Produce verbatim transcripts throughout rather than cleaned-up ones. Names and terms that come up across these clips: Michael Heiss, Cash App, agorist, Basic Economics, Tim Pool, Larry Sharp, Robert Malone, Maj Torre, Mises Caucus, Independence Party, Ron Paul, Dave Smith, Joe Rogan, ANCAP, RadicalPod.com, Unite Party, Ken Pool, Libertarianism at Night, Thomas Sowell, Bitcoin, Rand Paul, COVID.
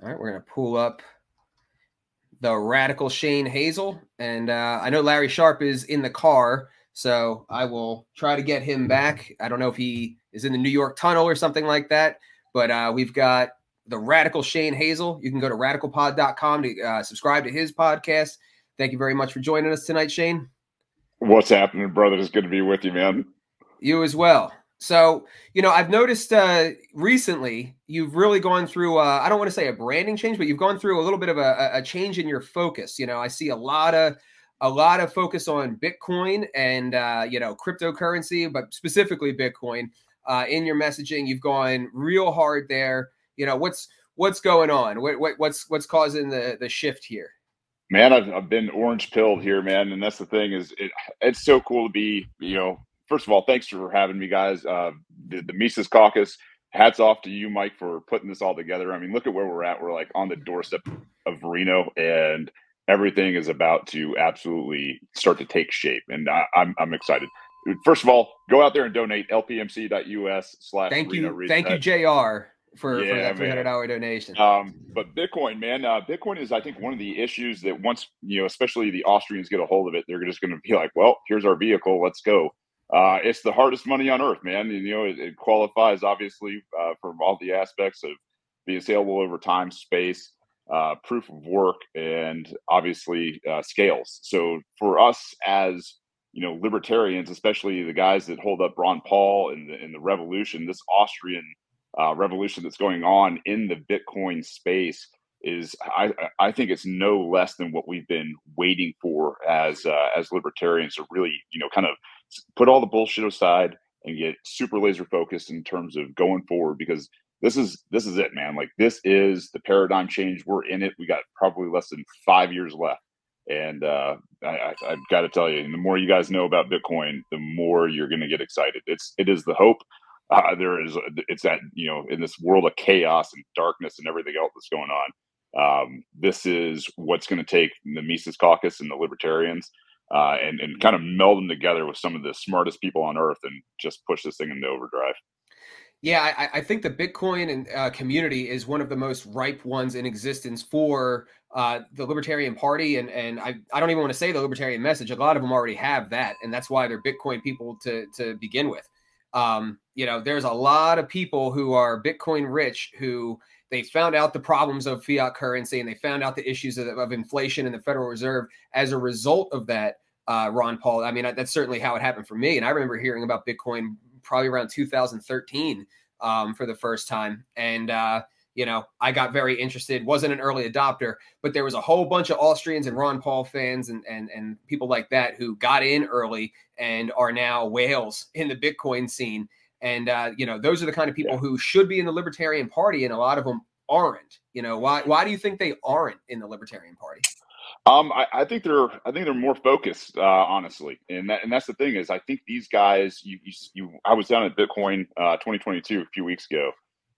All right, we're going to pull up the radical Shane Hazel. And uh, I know Larry Sharp is in the car, so I will try to get him back. I don't know if he is in the New York tunnel or something like that, but uh, we've got the radical Shane Hazel. You can go to radical pod dot com to uh, subscribe to his podcast. Thank you very much for joining us tonight, Shane. What's happening, brother? It's good to be with you, man. You as well. So, you know, I've noticed uh, recently you've really gone through, uh, I don't want to say a branding change, but you've gone through a little bit of a, a change in your focus. You know, I see a lot of a lot of focus on Bitcoin and, uh, you know, cryptocurrency, but specifically Bitcoin uh, in your messaging. You've gone real hard there. You know, what's what's going on? What, what, what's what's causing the, the shift here? Man, I've, I've been orange pilled here, man. And that's the thing is it, it's so cool to be, you know, first of all, thanks for having me, guys. Uh, the, the Mises Caucus, hats off to you, Mike, for putting this all together. I mean, look at where we're at. We're like on the doorstep of Reno, and everything is about to absolutely start to take shape. And I, I'm, I'm excited. First of all, go out there and donate L P M C dot U S slash Thank you. Thank you, J R. For, yeah, for that three hundred dollars donation. Um, but Bitcoin, man, uh, Bitcoin is, I think, one of the issues that once, you know, especially the Austrians get a hold of it, they're just going to be like, well, here's our vehicle. Let's go. Uh, it's the hardest money on earth, man. You know, it, it qualifies, obviously, uh, from all the aspects of being saleable over time, space, uh, proof of work, and obviously uh, scales. So for us as, you know, libertarians, especially the guys that hold up Ron Paul and the, and the revolution, this Austrian Uh, revolution that's going on in the Bitcoin space is, I, I think it's no less than what we've been waiting for as uh, as libertarians to really, you know, kind of put all the bullshit aside and get super laser focused in terms of going forward, because this is this is it, man. Like, this is the paradigm change. We're in it. We got probably less than five years left. And uh, I, I've got to tell you, the more you guys know about Bitcoin, the more you're going to get excited. It's it is the hope. Uh, there is, it's that, you know, in this world of chaos and darkness and everything else that's going on, um, this is what's going to take the Mises Caucus and the libertarians uh, and, and kind of meld them together with some of the smartest people on earth and just push this thing into overdrive. Yeah, I, I think the Bitcoin and, uh, community is one of the most ripe ones in existence for uh, the Libertarian Party. And and I, I don't even want to say the libertarian message. A lot of them already have that. And that's why they're Bitcoin people to to begin with. Um, you know, there's a lot of people who are Bitcoin rich who they found out the problems of fiat currency and they found out the issues of, of inflation and the Federal Reserve as a result of that. Uh, Ron Paul, I mean, that's certainly how it happened for me. And I remember hearing about Bitcoin probably around two thousand thirteen um, for the first time. And, uh, you know, I got very interested, wasn't an early adopter, but there was a whole bunch of Austrians and Ron Paul fans and, and, and people like that who got in early and are now whales in the Bitcoin scene. And, uh, you know, those are the kind of people yeah. who should be in the Libertarian Party. And a lot of them aren't. You know, why, why do you think they aren't in the Libertarian Party? Um, I, I think they're I think they're more focused, uh, honestly. And that, and that's the thing is, I think these guys, you, you, you I was down at Bitcoin uh, twenty twenty-two a few weeks ago.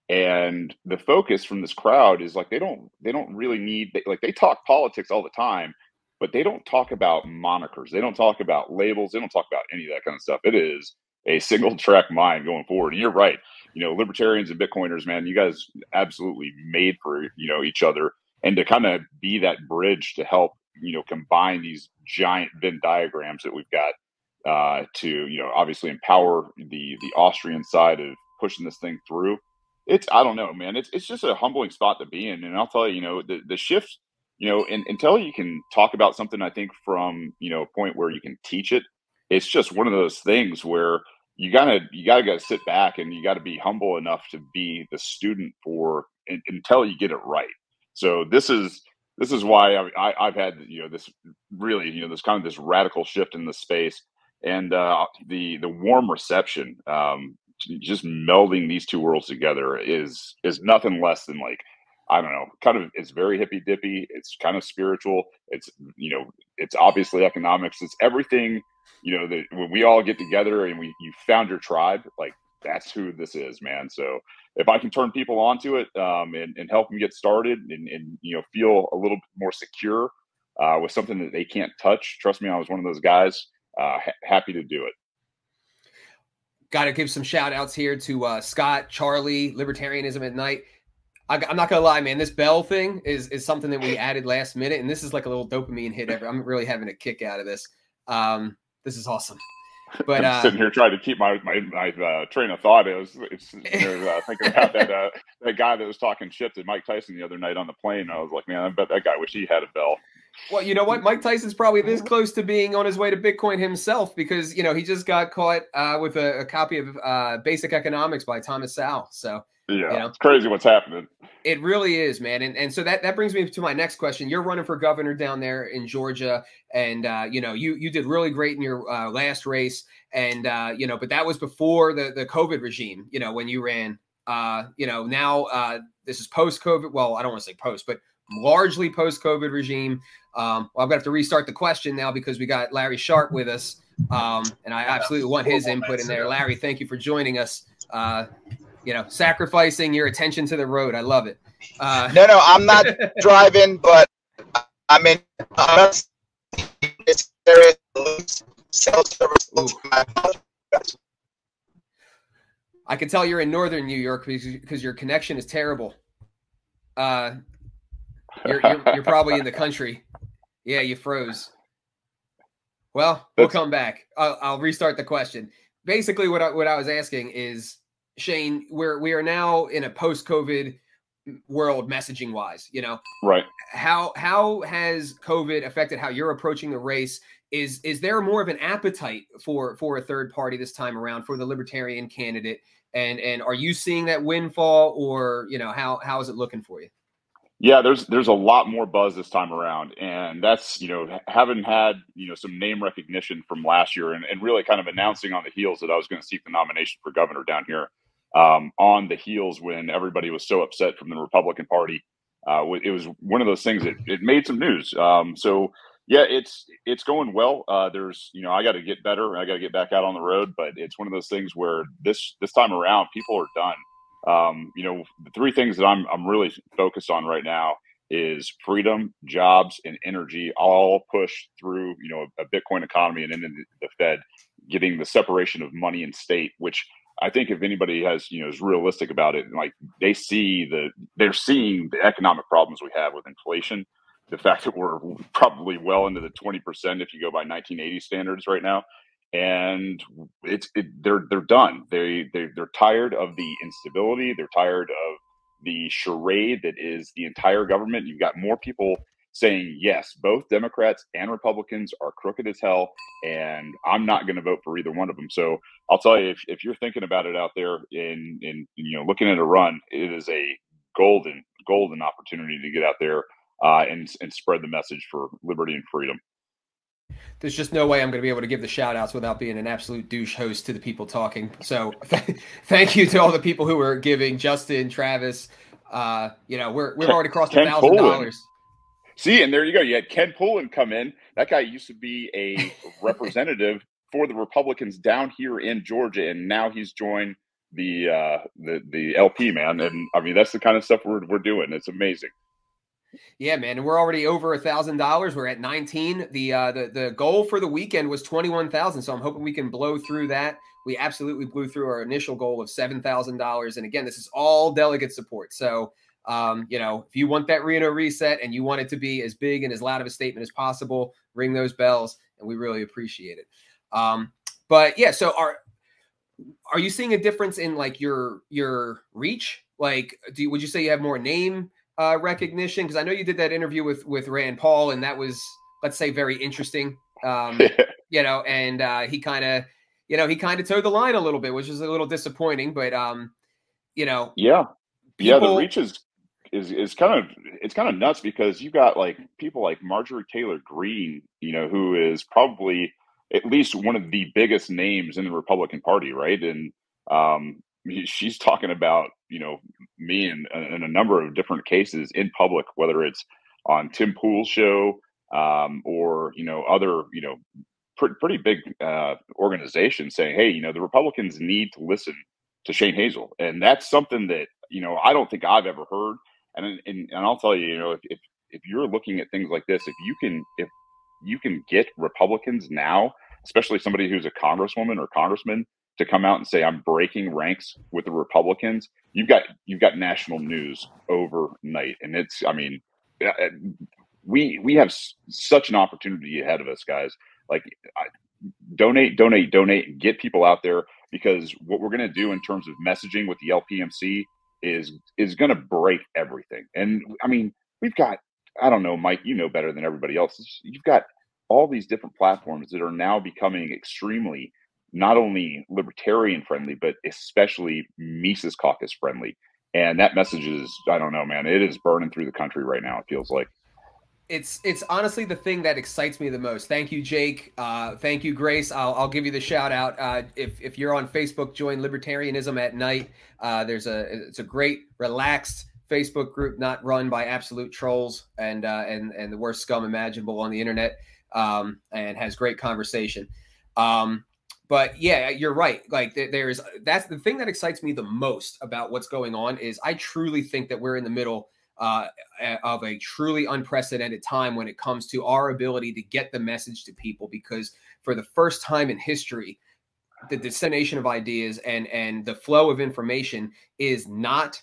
And the focus from this crowd is like, they don't, they don't really need, they, like they talk politics all the time, but they don't talk about monikers. They don't talk about labels. They don't talk about any of that kind of stuff. It is a single track mind going forward. And you're right. You know, libertarians and Bitcoiners, man, you guys absolutely made for, you know, each other, and to kind of be that bridge to help, you know, combine these giant Venn diagrams that we've got uh, to, you know, obviously empower the, the Austrian side of pushing this thing through. It's, I don't know, man, it's it's just a humbling spot to be in. And I'll tell you, you know, the, the shift, you know, and, until you can talk about something, I think from, you know, a point where you can teach it, it's just one of those things where you gotta, you gotta, gotta sit back and you gotta be humble enough to be the student for and, until you get it right. So this is, this is why I, I, I've had, you know, this really, you know, this kind of this radical shift in the space and uh, the, the warm reception, um, just melding these two worlds together is is nothing less than like, I don't know, kind of, it's very hippy dippy. It's kind of spiritual. It's, you know, it's obviously economics. It's everything, you know, that when we all get together and we, you found your tribe, like that's who this is, man. So if I can turn people onto it um, and, and help them get started and, and, you know, feel a little bit more secure uh, with something that they can't touch. Trust me, I was one of those guys, uh, ha- happy to do it. Got to give some shout outs here to uh, Scott, Charlie, Libertarianism at Night. I, I'm not going to lie, man. This bell thing is is something that we added last minute, and this is like a little dopamine hit. Every, I'm really having a kick out of this. Um, this is awesome. But I'm uh, sitting here trying to keep my my, my uh, train of thought. It was it's, you know, uh, thinking about that uh, that guy that was talking shit to Mike Tyson the other night on the plane. I was like, man, I bet that guy wish he had a bell. Well, you know what? Mike Tyson's probably this close to being on his way to Bitcoin himself because, you know, he just got caught uh, with a, a copy of uh, Basic Economics by Thomas Sowell. So, yeah, you know, it's crazy what's happening. It really is, man. And and so that, that brings me to my next question. You're running for governor down there in Georgia. And, uh, you know, you, you did really great in your uh, last race. And, uh, you know, but that was before the, the COVID regime, you know, when you ran, uh, you know, now uh, this is post-COVID. Well, I don't want to say post, but largely post-COVID regime. Um, well, I'm going to have to restart the question now because we got Larry Sharp with us. Um, and I absolutely want his input in there. Larry, thank you for joining us. Uh, you know, sacrificing your attention to the road. I love it. Uh, no, no, I'm not driving, but I'm in uh, this area self-service. I can tell you're in northern New York because your connection is terrible. Uh, You're, you're, you're probably in the country. Yeah, you froze. Well, we'll come back. I'll, I'll restart the question. Basically, what I, what I was asking is, Shane, we're we are now in a post-COVID world, messaging-wise. You know, right? How how has COVID affected how you're approaching the race? Is is there more of an appetite for for a third party this time around for the Libertarian candidate? And and are you seeing that windfall, or you know how how is it looking for you? Yeah, there's there's a lot more buzz this time around, and that's, you know, having had, you know, some name recognition from last year and, and really kind of announcing on the heels that I was going to seek the nomination for governor down here, um, on the heels when everybody was so upset from the Republican Party. Uh, it was one of those things that it made some news. Um, so, yeah, it's it's going well. Uh, there's, you know, I got to get better. I got to get back out on the road. But it's one of those things where this this time around, people are done. Um, you know, the three things that I'm I'm really focused on right now is freedom, jobs, and energy, all pushed through, you know, a, a Bitcoin economy and into the Fed, getting the separation of money and state, which I think if anybody has, you know, is realistic about it, and like they see the, they're seeing the economic problems we have with inflation, the fact that we're probably well into the twenty percent if you go by nineteen eighty standards right now. And it's it, they're they're done. They they they're tired of the instability. They're tired of the charade that is the entire government. You've got more people saying yes, both Democrats and Republicans are crooked as hell, and I'm not going to vote for either one of them. So I'll tell you, if if you're thinking about it out there in in you know looking at a run, it is a golden golden opportunity to get out there uh, and and spread the message for liberty and freedom. There's just no way I'm going to be able to give the shout outs without being an absolute douche host to the people talking. So th- thank you to all the people who are giving. Justin, Travis, uh, you know, we're, we've already crossed a thousand dollars. See, and there you go. You had Ken Pool come in. That guy used to be a representative for the Republicans down here in Georgia. And now he's joined the, uh, the, the L P, man. And I mean, that's the kind of stuff we're, we're doing. It's amazing. Yeah, man. And we're already over a thousand dollars. We're at nineteen. The, uh, the, the goal for the weekend was twenty-one thousand. So I'm hoping we can blow through that. We absolutely blew through our initial goal of seven thousand dollars. And again, this is all delegate support. So, um, you know, if you want that Reno reset and you want it to be as big and as loud of a statement as possible, ring those bells. And we really appreciate it. Um, but yeah, so are, are you seeing a difference in like your, your reach? Like, do you, would you say you have more name Uh, recognition? Because I know you did that interview with with Rand Paul, and that was, let's say, very interesting. Um, yeah. You know, and uh, he kind of, you know, he kind of towed the line a little bit, which is a little disappointing. But um, you know, yeah, people... yeah, the reach is is is kind of it's kind of nuts because you got like people like Marjorie Taylor Greene, you know, who is probably at least one of the biggest names in the Republican Party, right? And um, she's talking about, you know, me in, in a number of different cases in public, whether it's on Tim Pool's show um, or, you know, other, you know, pr- pretty big uh, organizations saying, hey, you know, the Republicans need to listen to Shane Hazel. And that's something that, you know, I don't think I've ever heard. And and, and I'll tell you, you know, if, if if you're looking at things like this, if you can if you can get Republicans now, especially somebody who's a congresswoman or congressman, to come out and say, I'm breaking ranks with the Republicans, you've got you've got national news overnight. And it's, I mean, we we have s- such an opportunity ahead of us, guys. Like, I, donate, donate, donate, and get people out there, because what we're going to do in terms of messaging with the L P M C is is going to break everything. And, I mean, we've got, I don't know, Mike, you know better than everybody else. You've got all these different platforms that are now becoming extremely not only libertarian friendly, but especially Mises Caucus friendly. And that message is, I don't know, man, it is burning through the country right now, it feels like. It's it's honestly the thing that excites me the most. Thank you, Jake. Uh, thank you, Grace. I'll, I'll give you the shout out. Uh, if if you're on Facebook, join Libertarianism at Night. Uh, there's a it's a great, relaxed Facebook group, not run by absolute trolls and uh, and and the worst scum imaginable on the internet, um, and has great conversation. Um, but yeah, you're right. Like there, there's that's the thing that excites me the most about what's going on is I truly think that we're in the middle Uh, of a truly unprecedented time when it comes to our ability to get the message to people, because for the first time in history, the dissemination of ideas and and the flow of information is not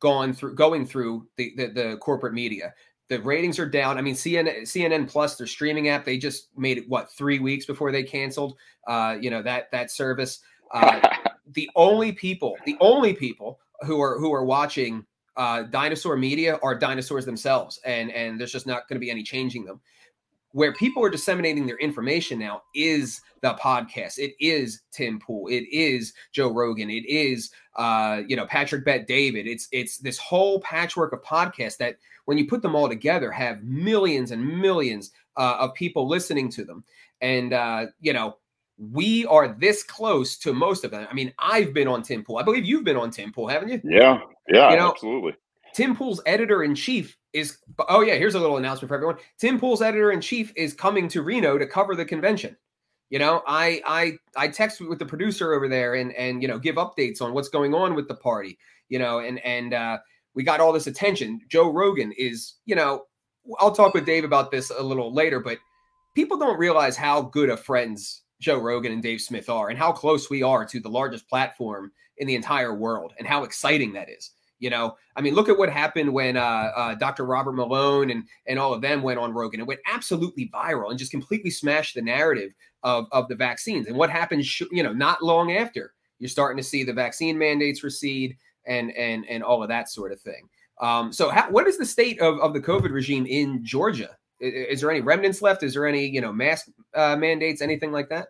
gone through going through the, the, the corporate media. The ratings are down. I mean, C N N, C N N Plus, their streaming app, they just made it, what, three weeks before they canceled, uh, you know, that that service. Uh, the only people, the only people who are who are watching Uh, dinosaur media are dinosaurs themselves, and and there's just not going to be any changing them. Where people are disseminating their information now is the podcast. It is Tim Pool. It is Joe Rogan. It is uh, you know Patrick Bet David. It's it's this whole patchwork of podcasts that when you put them all together have millions and millions uh, of people listening to them, and uh, you know. We are this close to most of them. I mean, I've been on Tim Pool. I believe you've been on Tim Pool, haven't you? Yeah, yeah, you know, absolutely. Tim Pool's editor-in-chief is, oh yeah, here's a little announcement for everyone. Tim Pool's editor-in-chief is coming to Reno to cover the convention. You know, I I I text with the producer over there and, and you know, give updates on what's going on with the party, you know, and, and uh, we got all this attention. Joe Rogan is, you know, I'll talk with Dave about this a little later, but people don't realize how good of friends Joe Rogan and Dave Smith are, and how close we are to the largest platform in the entire world, and how exciting that is. You know, I mean, look at what happened when uh, uh, Doctor Robert Malone and and all of them went on Rogan and went absolutely viral and just completely smashed the narrative of, of the vaccines. And what happened, sh- you know, not long after, you're starting to see the vaccine mandates recede and and and all of that sort of thing. Um, so how, what is the state of, of the COVID regime in Georgia? Is there any remnants left? Is there any, you know, mask uh, mandates, anything like that?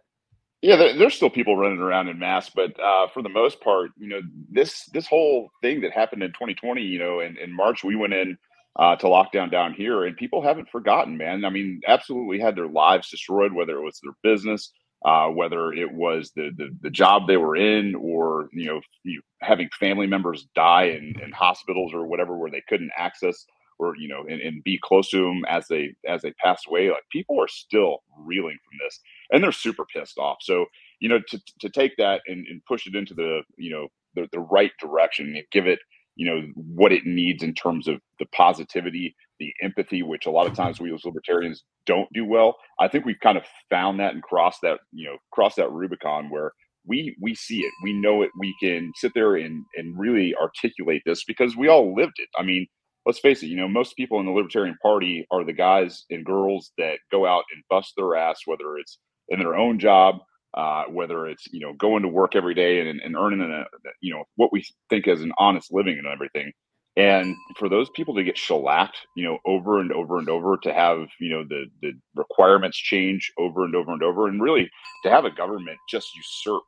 Yeah, there, there's still people running around in masks, but uh, for the most part, you know, this this whole thing that happened in twenty twenty, you know, in, in March, we went in uh, to lockdown down here, and people haven't forgotten, man. I mean, absolutely had their lives destroyed, whether it was their business, uh, whether it was the, the the job they were in, or, you know, you, having family members die in, in hospitals or whatever, where they couldn't access or, you know, and, and be close to them as they as they pass away. Like, people are still reeling from this, and they're super pissed off. So, you know, to to take that and, and push it into the, you know, the, the right direction and give it, you know, what it needs in terms of the positivity, the empathy, which a lot of times we as libertarians don't do well. I think we've kind of found that and crossed that, you know, crossed that Rubicon where we we see it, we know it, we can sit there and and really articulate this because we all lived it. I mean, let's face it, you know, most people in the Libertarian Party are the guys and girls that go out and bust their ass, whether it's in their own job, uh, whether it's, you know, going to work every day and, and earning, a, you know, what we think as an honest living and everything. And for those people to get shellacked, you know, over and over and over, to have, you know, the, the requirements change over and over and over, and really to have a government just usurp,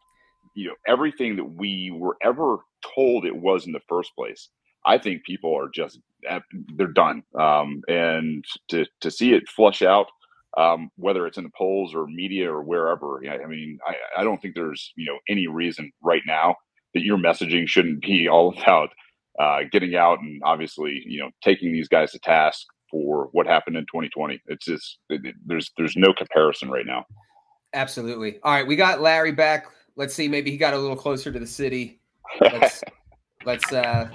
you know, everything that we were ever told it was in the first place. I think people are just, they're done. Um, and to, to see it flush out, um, whether it's in the polls or media or wherever, I mean, I, I don't think there's, you know, any reason right now that your messaging shouldn't be all about uh, getting out and obviously, you know, taking these guys to task for what happened in twenty twenty. It's just, it, it, there's, there's no comparison right now. Absolutely. All right. We got Larry back. Let's see. Maybe he got a little closer to the city. Let's, let's, uh,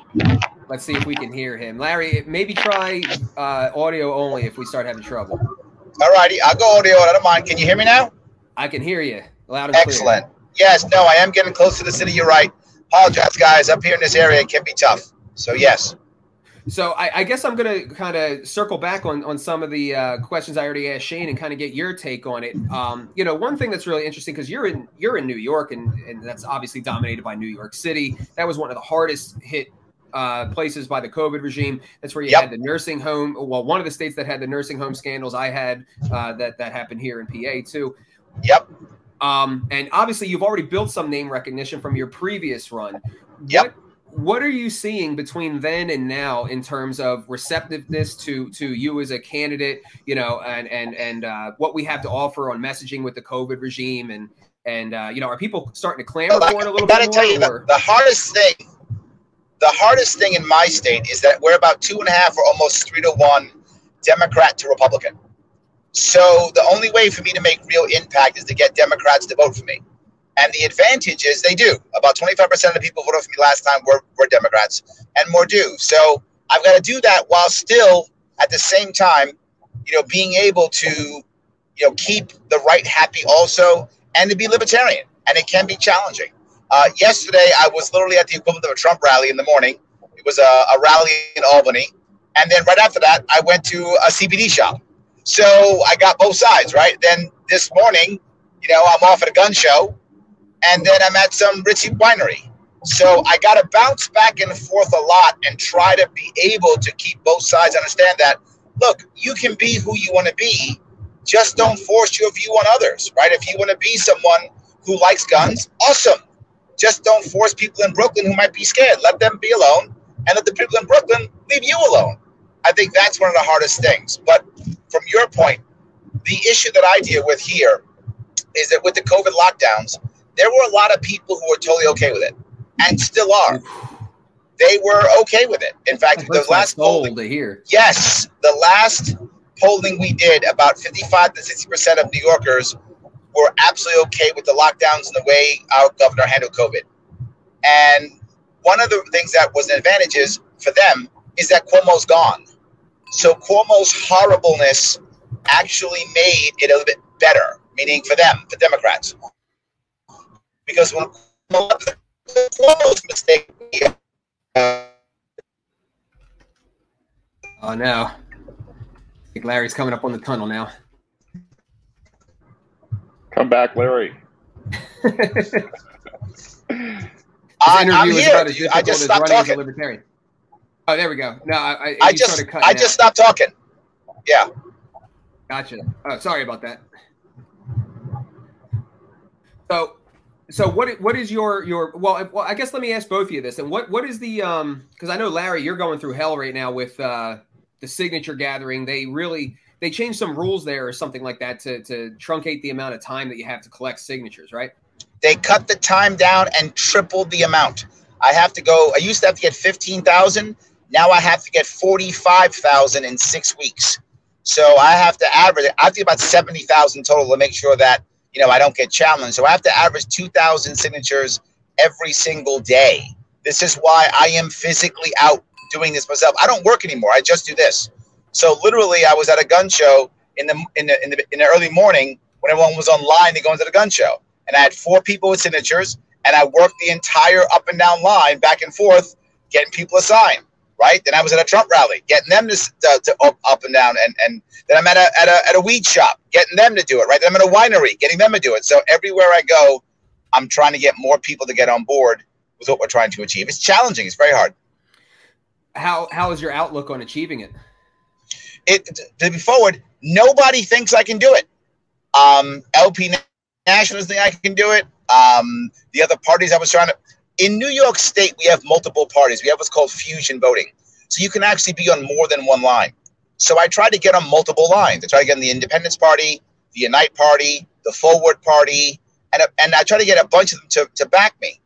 Let's see if we can hear him. Larry, maybe try uh, audio only if we start having trouble. All righty. I'll go audio. I don't mind. Can you hear me now? I can hear you loud and clear. Excellent. Yes, no, I am getting close to the city. You're right. Apologize, guys. Up here in this area, it can be tough. So, yes. So I, I guess I'm going to kind of circle back on, on some of the uh, questions I already asked Shane and kind of get your take on it. Um, you know, one thing that's really interesting, because you're in you're in New York, and, and that's obviously dominated by New York City. That was one of the hardest hit uh, places by the COVID regime. That's where you yep. had the nursing home. Well, one of the states that had the nursing home scandals I had uh, that, that happened here in P A too. Yep. Um, and obviously you've already built some name recognition from your previous run. Yep. What, What are you seeing between then and now in terms of receptiveness to to you as a candidate, you know, and and and uh, what we have to offer on messaging with the COVID regime, and and uh, you know, are people starting to clamor well, for it a little bit more? I gotta tell you, the, the hardest thing, the hardest thing in my state is that we're about two and a half or almost three to one Democrat to Republican. So the only way for me to make real impact is to get Democrats to vote for me. And the advantage is they do. About twenty-five percent of the people who voted for me last time were, were Democrats, and more do. So I've got to do that while still, at the same time, you know, being able to, you know, keep the right happy also, and to be libertarian. And it can be challenging. Uh, yesterday, I was literally at the equivalent of a Trump rally in the morning. It was a, a rally in Albany. And then right after that, I went to a C B D shop. So I got both sides, right? Then this morning, you know, I'm off at a gun show. And then I'm at some ritzy winery. So I got to bounce back and forth a lot and try to be able to keep both sides understand that, look, you can be who you want to be. Just don't force your view on others, right? If you want to be someone who likes guns, awesome. Just don't force people in Brooklyn who might be scared. Let them be alone, and let the people in Brooklyn leave you alone. I think that's one of the hardest things. But from your point, the issue that I deal with here is that with the COVID lockdowns, there were a lot of people who were totally okay with it, and still are. They were okay with it. In fact, the last polling to hear. Yes, the last polling we did, about fifty-five to sixty percent of New Yorkers were absolutely okay with the lockdowns and the way our governor handled COVID. And one of the things that was an advantage is for them is that Cuomo's gone. So Cuomo's horribleness actually made it a little bit better, meaning for them, for Democrats. Because one of the foremost mistakes. Uh, oh no! I think Larry's coming up on the tunnel now. Come back, Larry. I, I'm here. I just stopped talking. Libertarian. Oh, there we go. No, I. I, I just. I just stopped talking. Yeah. Gotcha. Oh, sorry about that. So. So what what is your your well, well I guess let me ask both of you this, and what what is the um because I know, Larry, you're going through hell right now with uh, the signature gathering. They really they changed some rules there or something like that to to truncate the amount of time that you have to collect signatures, right? They cut the time down and tripled the amount. I have to go. I used to have to get fifteen thousand. Now I have to get forty five thousand in six weeks. So I have to average. I have to get about seventy thousand total to make sure that, you know, I don't get challenged. So I have to average two thousand signatures every single day. This is why I am physically out doing this myself. I don't work anymore. I just do this. So literally, I was at a gun show in the in the, in the, in the early morning when everyone was online to go into the gun show. And I had four people with signatures, and I worked the entire up and down line, back and forth, getting people to sign, right? Then I was at a Trump rally, getting them to, to, to up, up and down. And, and then I'm at a, at, a, at a weed shop, getting them to do it, right? Then I'm at a winery, getting them to do it. So everywhere I go, I'm trying to get more people to get on board with what we're trying to achieve. It's challenging. It's very hard. How How is your outlook on achieving it? It to be forward, nobody thinks I can do it. Um, L P Nationals think I can do it. Um, the other parties I was trying to... In New York State, we have multiple parties. We have what's called fusion voting. So you can actually be on more than one line. So I tried to get on multiple lines. I tried to get on the Independence Party, the Unite Party, the Forward Party, and, and I tried to get a bunch of them to, to back me.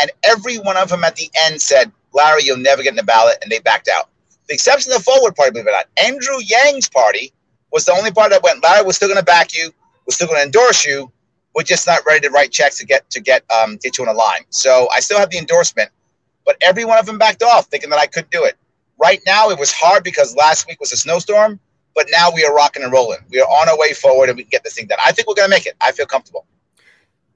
And every one of them at the end said, Larry, you'll never get in the ballot, and they backed out. The exception of the Forward Party, believe it or not. Andrew Yang's party was the only party that went, Larry, we're still going to back you. We're still going to endorse you. We're just not ready to write checks to get to get um, get you on a line. So I still have the endorsement, but every one of them backed off, thinking that I couldn't do it. Right now, it was hard because last week was a snowstorm, but now we are rocking and rolling. We are on our way forward, and we can get this thing done. I think we're going to make it. I feel comfortable.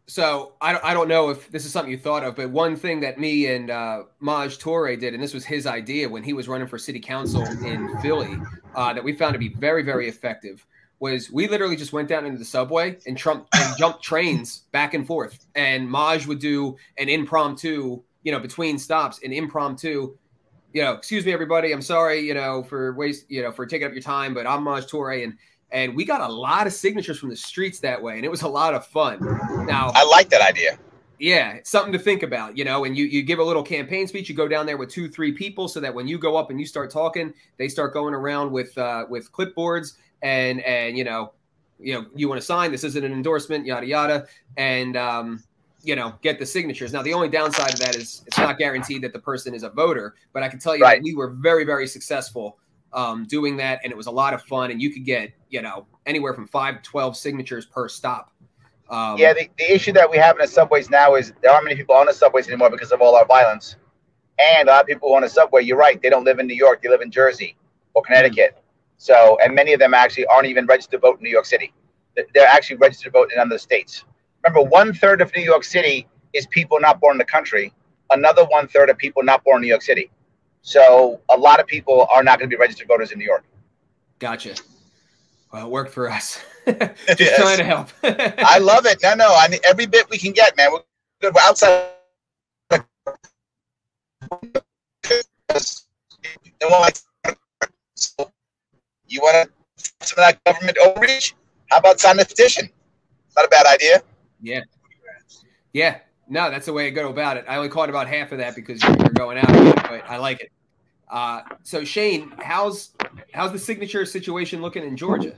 So I don't, I don't know if this is something you thought of, but one thing that me and uh, Maj Torre did, and this was his idea when he was running for city council in Philly, uh, that we found to be very, very effective, was we literally just went down into the subway and, Trump, and jumped trains back and forth. And Maj would do an impromptu, you know, between stops, an impromptu, you know, excuse me, everybody, I'm sorry, you know, for waste, you know, for taking up your time, but I'm Maj Torre. And And we got a lot of signatures from the streets that way, and it was a lot of fun. Now, I like that idea. Yeah, it's something to think about, you know. And you you give a little campaign speech. You go down there with two, three people, so that when you go up and you start talking, they start going around with uh, with clipboards and and you know, you know, you want to sign. This isn't an endorsement, yada yada, and um, you know, get the signatures. Now, the only downside of that is it's not guaranteed that the person is a voter. But I can tell you right. that we were very, very successful. Um, doing that, and it was a lot of fun, and you could get, you know, anywhere from five to twelve signatures per stop. Um, yeah, the, the issue that we have in the subways now is there aren't many people on the subways anymore because of all our violence. And a lot of people on the subway, you're right, they don't live in New York, they live in Jersey or Connecticut. So, and many of them actually aren't even registered to vote in New York City. They're actually registered to vote in other states. Remember, one-third of New York City is people not born in the country. Another one-third of people not born in New York City. So a lot of people are not going to be registered voters in New York. Gotcha. Well, it worked for us. Just yes. trying to help. I love it. No, no. I mean, every bit we can get, man. We're good. We're outside. You want to some of that government overreach? How about signing a petition? Not a bad idea. Yeah. Yeah. No, that's the way I go about it. I only caught about half of that because you're going out, but I like it. Uh, so, Shane, how's how's the signature situation looking in Georgia?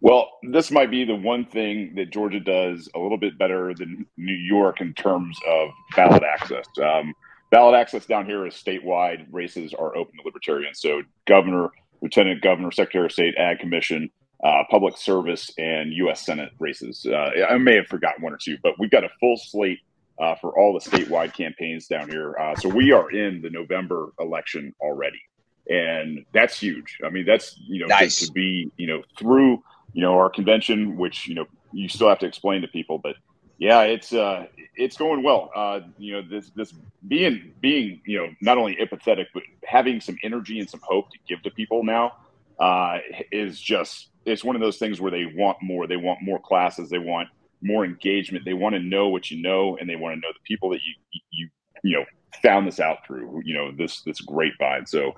Well, this might be the one thing that Georgia does a little bit better than New York in terms of ballot access. Um, ballot access down here is statewide. Races are open to libertarians. So governor, lieutenant governor, secretary of state, ag commission, Uh, public service and U S Senate races. Uh, I may have forgotten one or two, but we've got a full slate uh, for all the statewide campaigns down here. Uh, so we are in the November election already. And that's huge. I mean, that's, you know, nice. Just to be, you know, through, you know, our convention, which, you know, you still have to explain to people, but yeah, it's, uh, it's going well. Uh, you know, this, this being, being, you know, not only empathetic, but having some energy and some hope to give to people now uh, is just, it's one of those things where they want more. They want more classes. They want more engagement. They want to know what you know, and they want to know the people that you you you know found this out through. You know this this grapevine. So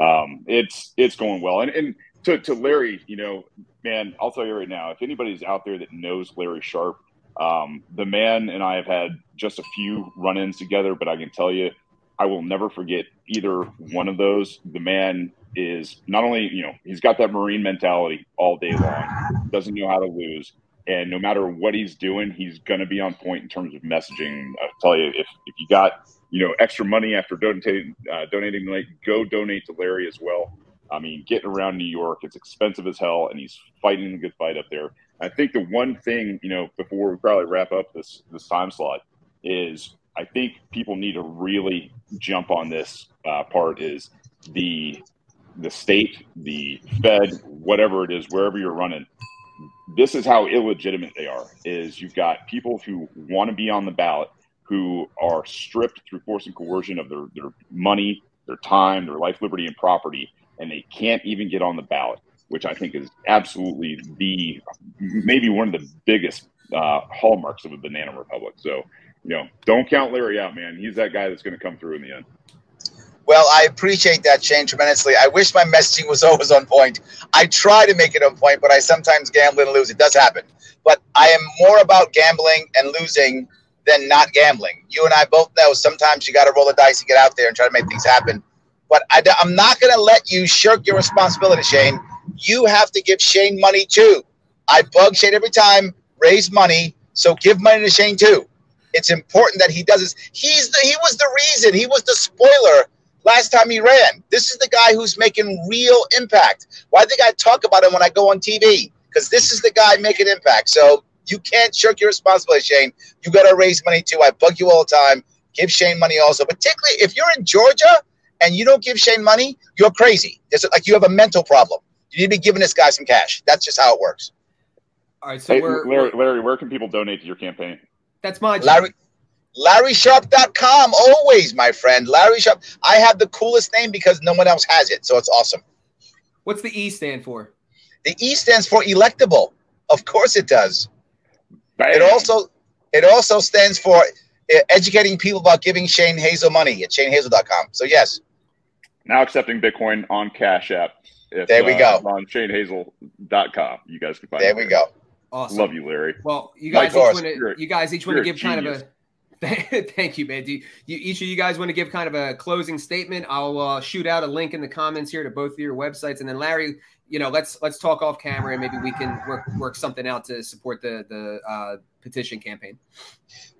um, it's it's going well. And and to to Larry, you know, man, I'll tell you right now, if anybody's out there that knows Larry Sharp, um, the man and I have had just a few run-ins together, but I can tell you, I will never forget either one of those. The man is not only, you know, he's got that Marine mentality all day long, doesn't know how to lose. And no matter what he's doing, he's going to be on point in terms of messaging. I'll tell you, if, if you got, you know, extra money after donating, uh, donating the night, go donate to Larry as well. I mean, getting around New York, it's expensive as hell, and he's fighting a good fight up there. I think the one thing, you know, before we probably wrap up this, this time slot is I think people need to really jump on this uh, part is the the state, the Fed, whatever it is, wherever you're running, this is how illegitimate they are, is you've got people who want to be on the ballot, who are stripped through force and coercion of their, their money, their time, their life, liberty, and property, and they can't even get on the ballot, which I think is absolutely the, maybe one of the biggest uh, hallmarks of a banana republic. So, you know, don't count Larry out, man. He's that guy that's going to come through in the end. Well, I appreciate that, Shane, tremendously. I wish my messaging was always on point. I try to make it on point, but I sometimes gamble and lose. It does happen. But I am more about gambling and losing than not gambling. You and I both know sometimes you got to roll the dice and get out there and try to make things happen. But I, I'm not going to let you shirk your responsibility, Shane. You have to give Shane money, too. I bug Shane every time, raise money, so give money to Shane, too. It's important that he does this. He's the, he was the reason. He was the spoiler last time he ran. This is the guy who's making real impact. Why think I talk about him when I go on T V? Because this is the guy making impact. So you can't shirk your responsibility, Shane. You got to raise money too. I bug you all the time. Give Shane money also. Particularly if you're in Georgia and you don't give Shane money, you're crazy. It's like you have a mental problem. You need to be giving this guy some cash. That's just how it works. All right, so hey, we're, Larry, Larry, where can people donate to your campaign? That's my Larry, Larry Sharp dot com, always, my friend. Larry Sharp. I have the coolest name because no one else has it, so it's awesome. What's the E stand for? The E stands for electable. Of course it does. Bang. It also it also stands for educating people about giving Shane Hazel money at Shane Hazel dot com. So, yes. Now accepting Bitcoin on Cash App. If, there we uh, go. On Shane Hazel dot com. You guys can find there it. There we go. Awesome. Love you, Larry. Well, you guys each want to you guys each want to give kind of a thank you, man. Do you, you, each of you guys want to give kind of a closing statement? I'll uh, shoot out a link in the comments here to both of your websites, and then Larry, you know, let's let's talk off camera, and maybe we can work work something out to support the the uh, petition campaign.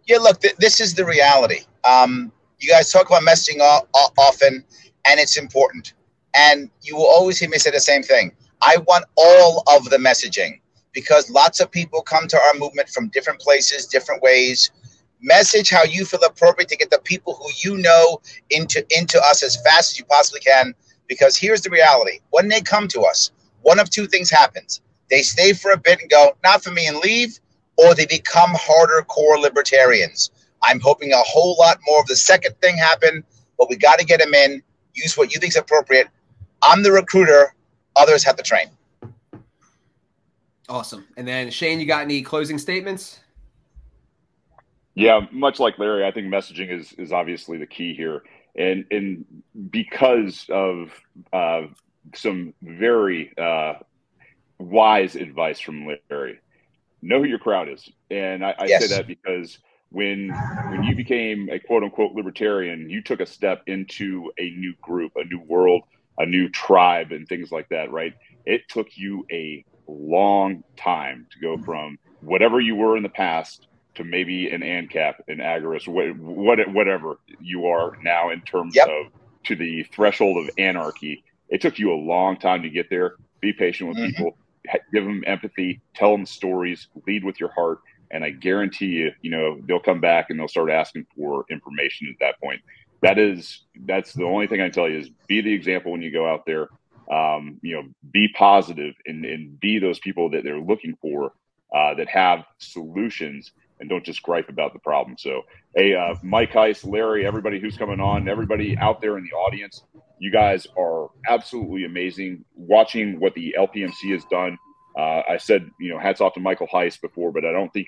Yeah, look, th this is the reality. Um, you guys talk about messaging all, all, often, and it's important. And you will always hear me say the same thing. I want all of the messaging because lots of people come to our movement from different places, different ways. Message how you feel appropriate to get the people who you know into into us as fast as you possibly can, because here's the reality. When they come to us, one of two things happens. They stay for a bit and go, not for me, and leave, or they become harder core libertarians. I'm hoping a whole lot more of the second thing happen, but we got to get them in. Use what you think is appropriate. I'm the recruiter. Others have to train. Awesome. And then, Shane, you got any closing statements? Yeah, much like Larry, I think messaging is is obviously the key here, and and because of uh, some very uh, wise advice from Larry, know who your crowd is, and I, I yes. say that because when when you became a quote unquote libertarian, you took a step into a new group, a new world, a new tribe, and things like that. Right? It took you a long time to go from whatever you were in the past to maybe an ANCAP, an agorist, what, what, whatever you are now in terms yep. of to the threshold of anarchy. It took you a long time to get there. Be patient with mm-hmm. people. Give them empathy. Tell them stories. Lead with your heart. And I guarantee you, you know, they'll come back and they'll start asking for information at that point. That is, that's the only thing I tell you is be the example when you go out there. Um, you know, be positive and, and be those people that they're looking for uh, that have solutions, and don't just gripe about the problem. So, hey, uh, Mike Heiss, Larry, everybody who's coming on, everybody out there in the audience, you guys are absolutely amazing. Watching what the L P M C has done, uh, I said, you know, hats off to Michael Heiss before, but I don't think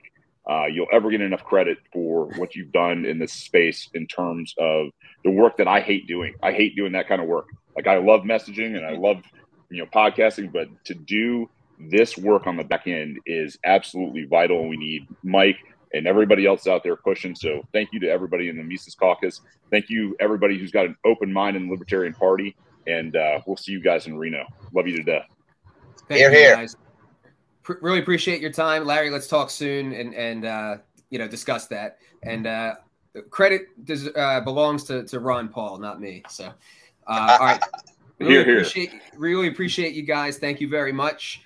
uh, you'll ever get enough credit for what you've done in this space in terms of the work that I hate doing. I hate doing that kind of work. Like, I love messaging and I love, you know, podcasting, but to do this work on the back end is absolutely vital, and we need Mike and everybody else out there pushing. So thank you to everybody in the Mises Caucus. Thank you, everybody who's got an open mind in the Libertarian Party. And uh, we'll see you guys in Reno. Love you to death. Thank here, you here. Guys. P really appreciate your time. Larry, let's talk soon and, and uh, you know, discuss that. And uh, credit does, uh, belongs to, to Ron Paul, not me. So, uh, all right. Really, here, here. Appreciate, really appreciate you guys. Thank you very much.